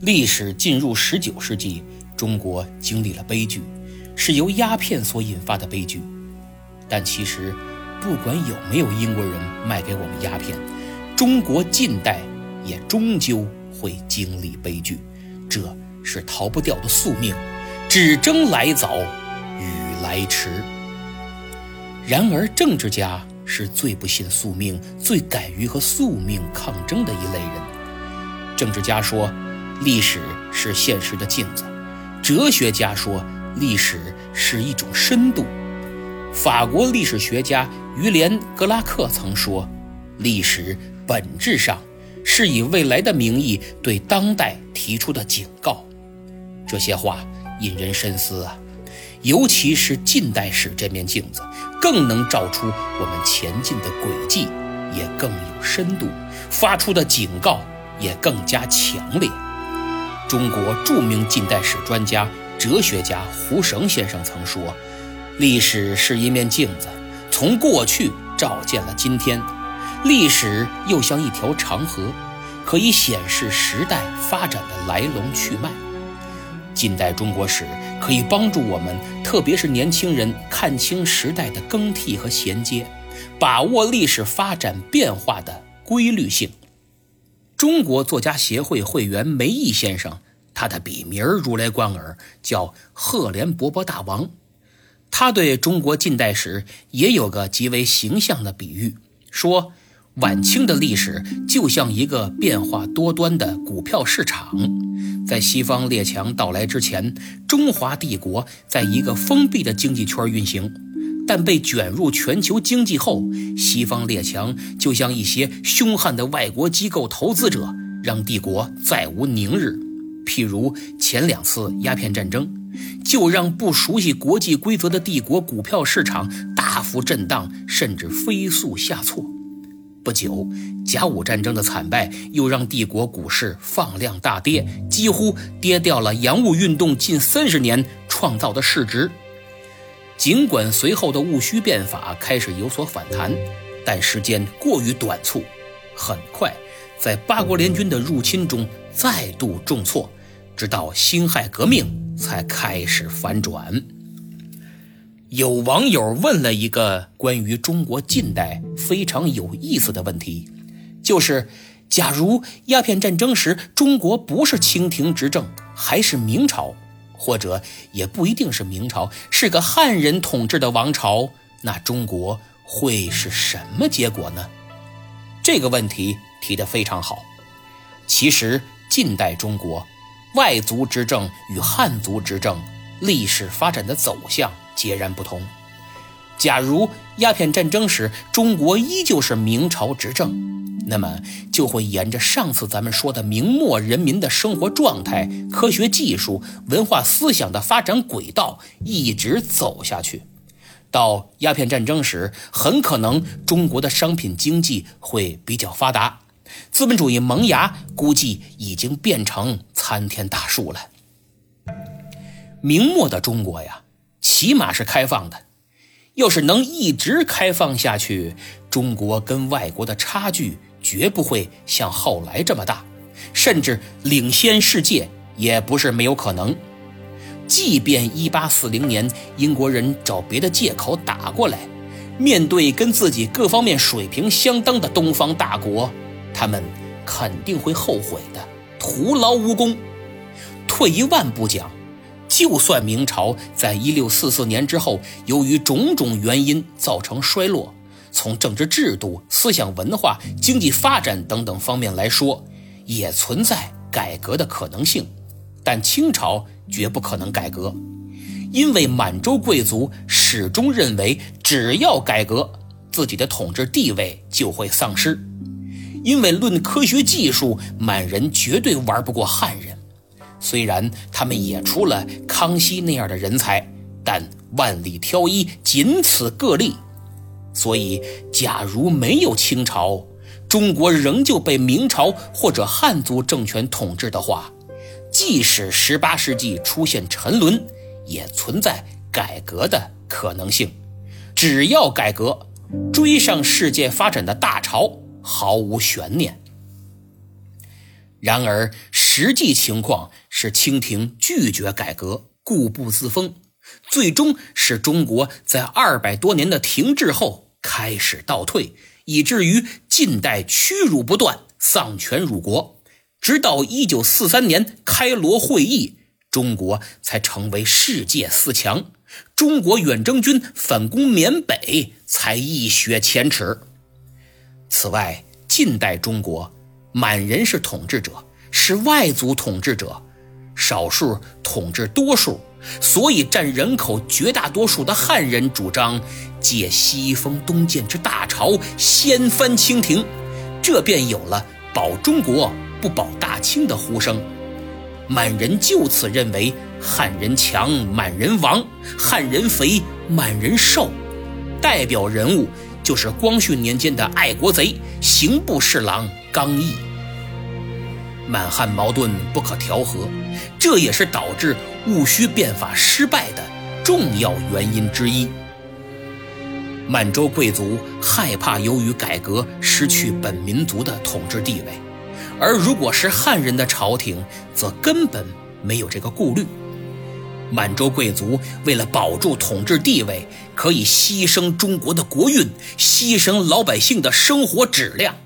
历史进入19世纪，中国经历了悲剧，是由鸦片所引发的悲剧。但其实不管有没有英国人卖给我们鸦片，中国近代也终究会经历悲剧，这是逃不掉的宿命，只争来早与来迟。然而政治家是最不信宿命，最敢于和宿命抗争的一类人。政治家说历史是现实的镜子，哲学家说历史是一种深度。法国历史学家于连·格拉克曾说，历史本质上是以未来的名义对当代提出的警告。这些话引人深思啊，尤其是近代史这面镜子，更能照出我们前进的轨迹，也更有深度，发出的警告也更加强烈。中国著名近代史专家、哲学家胡绳先生曾说，历史是一面镜子，从过去照见了今天。历史又像一条长河，可以显示时代发展的来龙去脉。近代中国史可以帮助我们，特别是年轻人看清时代的更替和衔接，把握历史发展变化的规律性。中国作家协会会员梅毅先生，他的笔名如雷贯耳，叫赫连勃勃大王。他对中国近代史也有个极为形象的比喻，说晚清的历史就像一个变化多端的股票市场，在西方列强到来之前，中华帝国在一个封闭的经济圈运行，但被卷入全球经济后，西方列强就像一些凶悍的外国机构投资者，让帝国再无宁日。譬如前两次鸦片战争，就让不熟悉国际规则的帝国股票市场大幅震荡，甚至飞速下挫。不久，甲午战争的惨败又让帝国股市放量大跌，几乎跌掉了洋务运动近30年创造的市值。尽管随后的戊戌变法开始有所反弹，但时间过于短促，很快在八国联军的入侵中再度重挫，直到辛亥革命才开始反转。有网友问了一个关于中国近代非常有意思的问题，就是假如鸦片战争时中国不是清廷执政，还是明朝，或者也不一定是明朝，是个汉人统治的王朝，那中国会是什么结果呢？这个问题提得非常好。其实近代中国外族执政与汉族执政历史发展的走向截然不同。假如鸦片战争时中国依旧是明朝执政，那么就会沿着上次咱们说的明末人民的生活状态、科学技术、文化思想的发展轨道一直走下去。到鸦片战争时，很可能中国的商品经济会比较发达，资本主义萌芽估计已经变成参天大树了。明末的中国呀，起码是开放的，要是能一直开放下去，中国跟外国的差距绝不会像后来这么大，甚至领先世界也不是没有可能。即便1840年英国人找别的借口打过来，面对跟自己各方面水平相当的东方大国，他们肯定会后悔的，徒劳无功。退一万步讲，就算明朝在1644年之后由于种种原因造成衰落，从政治制度、思想文化、经济发展等等方面来说，也存在改革的可能性，但清朝绝不可能改革，因为满洲贵族始终认为只要改革，自己的统治地位就会丧失。因为论科学技术，满人绝对玩不过汉人，虽然他们也出了康熙那样的人才，但万里挑一，仅此个例。所以假如没有清朝，中国仍旧被明朝或者汉族政权统治的话，即使18世纪出现沉沦，也存在改革的可能性。只要改革，追上世界发展的大潮毫无悬念。然而实际情况是清廷拒绝改革，固步自封，最终使中国在200多年的停滞后开始倒退，以至于近代屈辱不断，丧权辱国。直到1943年开罗会议，中国才成为世界4强，中国远征军反攻缅北才一雪前耻。此外，近代中国满人是统治者，是外族统治者，少数统治多数，所以占人口绝大多数的汉人主张借西风东渐之大潮掀翻清廷，这便有了保中国不保大清的呼声。满人就此认为汉人强满人亡，汉人肥满人瘦，代表人物就是光绪年间的爱国贼刑部侍郎刚毅。满汉矛盾不可调和，这也是导致戊戌变法失败的重要原因之一。满洲贵族害怕由于改革失去本民族的统治地位，而如果是汉人的朝廷，则根本没有这个顾虑。满洲贵族为了保住统治地位，可以牺牲中国的国运，牺牲老百姓的生活质量。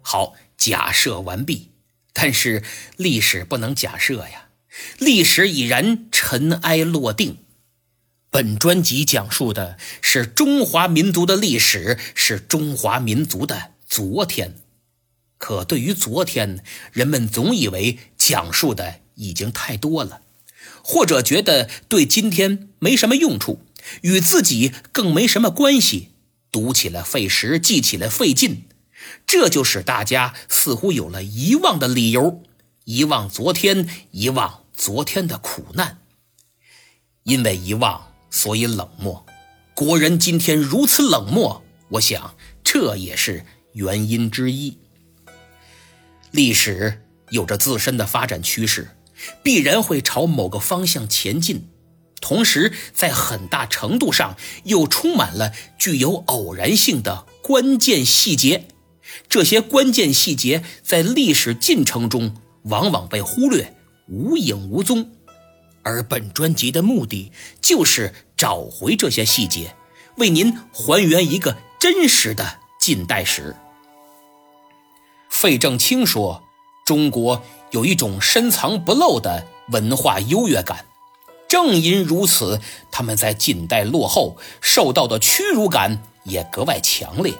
好，假设完毕，但是历史不能假设呀，历史已然尘埃落定。本专辑讲述的是中华民族的历史，是中华民族的昨天。可对于昨天，人们总以为讲述的已经太多了，或者觉得对今天没什么用处，与自己更没什么关系，读起来费时，记起来费劲，这就使大家似乎有了遗忘的理由，遗忘昨天，遗忘昨天的苦难。因为遗忘，所以冷漠。国人今天如此冷漠，我想这也是原因之一。历史有着自身的发展趋势，必然会朝某个方向前进，同时在很大程度上又充满了具有偶然性的关键细节，这些关键细节在历史进程中往往被忽略，无影无踪。而本专辑的目的就是找回这些细节，为您还原一个真实的近代史。费正清说，中国有一种深藏不露的文化优越感，正因如此，他们在近代落后，受到的屈辱感也格外强烈。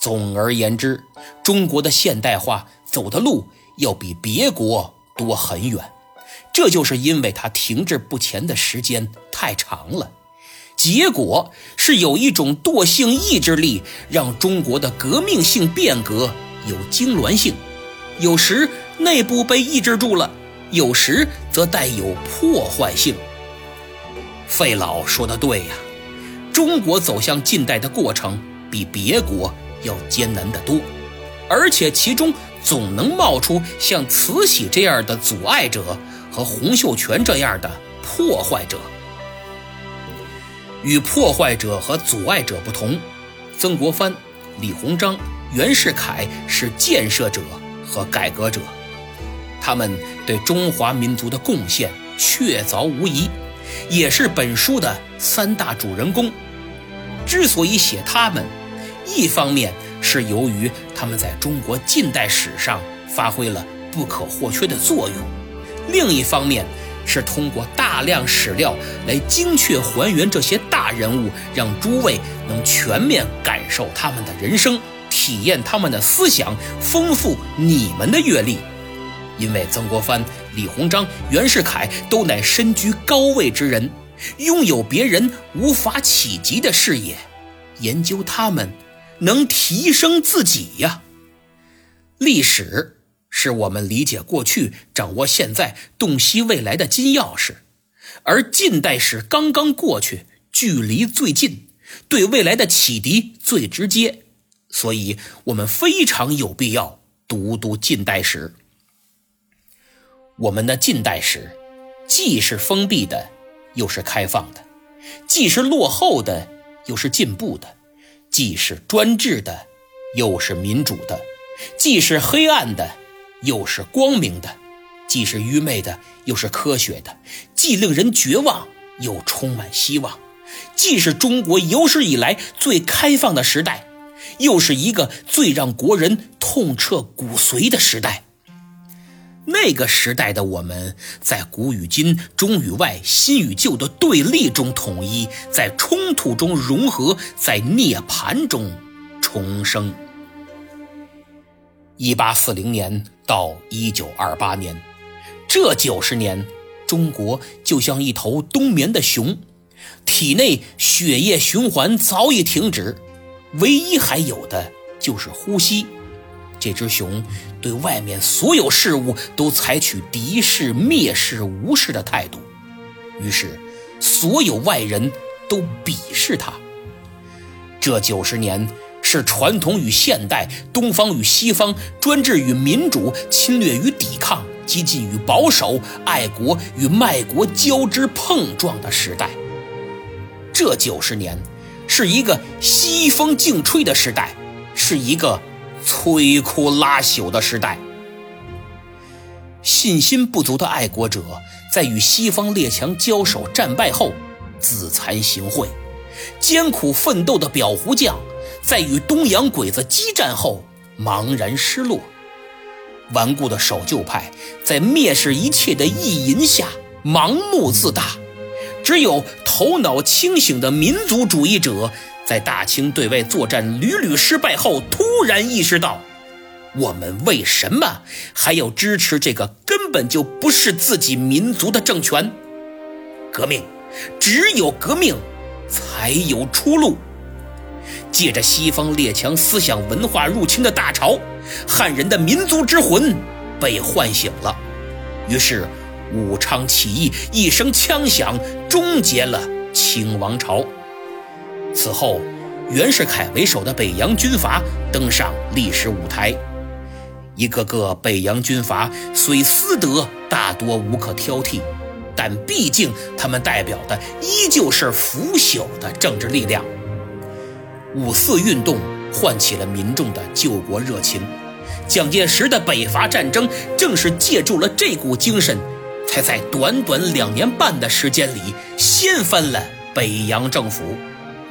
总而言之，中国的现代化走的路要比别国多很远，这就是因为它停滞不前的时间太长了。结果是有一种惰性意志力，让中国的革命性变革有痉挛性，有时内部被抑制住了，有时则带有破坏性。费老说得对呀，中国走向近代的过程比别国要艰难得多，而且其中总能冒出像慈禧这样的阻碍者和洪秀全这样的破坏者。与破坏者和阻碍者不同，曾国藩、李鸿章、袁世凯是建设者和改革者，他们对中华民族的贡献确凿无疑，也是本书的3大主人公。之所以写他们，一方面是由于他们在中国近代史上发挥了不可或缺的作用，另一方面是通过大量史料来精确还原这些大人物，让诸位能全面感受他们的人生，体验他们的思想，丰富你们的阅历。因为曾国藩、李鸿章、袁世凯都乃身居高位之人，拥有别人无法企及的视野，研究他们能提升自己呀。历史是我们理解过去、掌握现在、洞悉未来的金钥匙，而近代史刚刚过去，距离最近，对未来的启迪最直接，所以我们非常有必要读读近代史。我们的近代史既是封闭的，又是开放的，既是落后的，又是进步的，既是专制的，又是民主的，既是黑暗的，又是光明的，既是愚昧的，又是科学的，既令人绝望，又充满希望，既是中国有史以来最开放的时代，又是一个最让国人痛彻骨髓的时代。那个时代的我们，在古与今、中与外、新与旧的对立中统一，在冲突中融合，在涅槃中重生。1840年到1928年，这90年，中国就像一头冬眠的熊，体内血液循环早已停止，唯一还有的就是呼吸。这只熊对外面所有事物都采取敌视、蔑视、无视的态度，于是所有外人都鄙视它。这90年是传统与现代、东方与西方、专制与民主、侵略与抵抗、激进与保守、爱国与卖国交织碰撞的时代。这90年是一个西风劲吹的时代，是一个摧枯拉朽的时代。信心不足的爱国者在与西方列强交手战败后自惭形秽，艰苦奋斗的裱糊匠在与东洋鬼子激战后茫然失落，顽固的守旧派在蔑视一切的意淫下盲目自大，只有头脑清醒的民族主义者在大清对外作战屡屡失败后突然意识到，我们为什么还要支持这个根本就不是自己民族的政权？革命，只有革命才有出路。借着西方列强思想文化入侵的大潮，汉人的民族之魂被唤醒了，于是武昌起义一声枪响，终结了清王朝。此后，袁世凯为首的北洋军阀登上历史舞台，一个个北洋军阀虽私德大多无可挑剔，但毕竟他们代表的依旧是腐朽的政治力量。五四运动唤起了民众的救国热情，蒋介石的北伐战争正是借助了这股精神，才在短短2年半的时间里掀翻了北洋政府。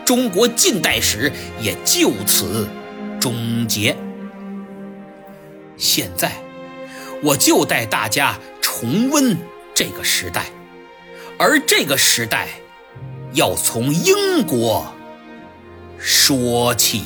中国近代史也就此终结。现在，我就带大家重温这个时代，而这个时代要从英国说起。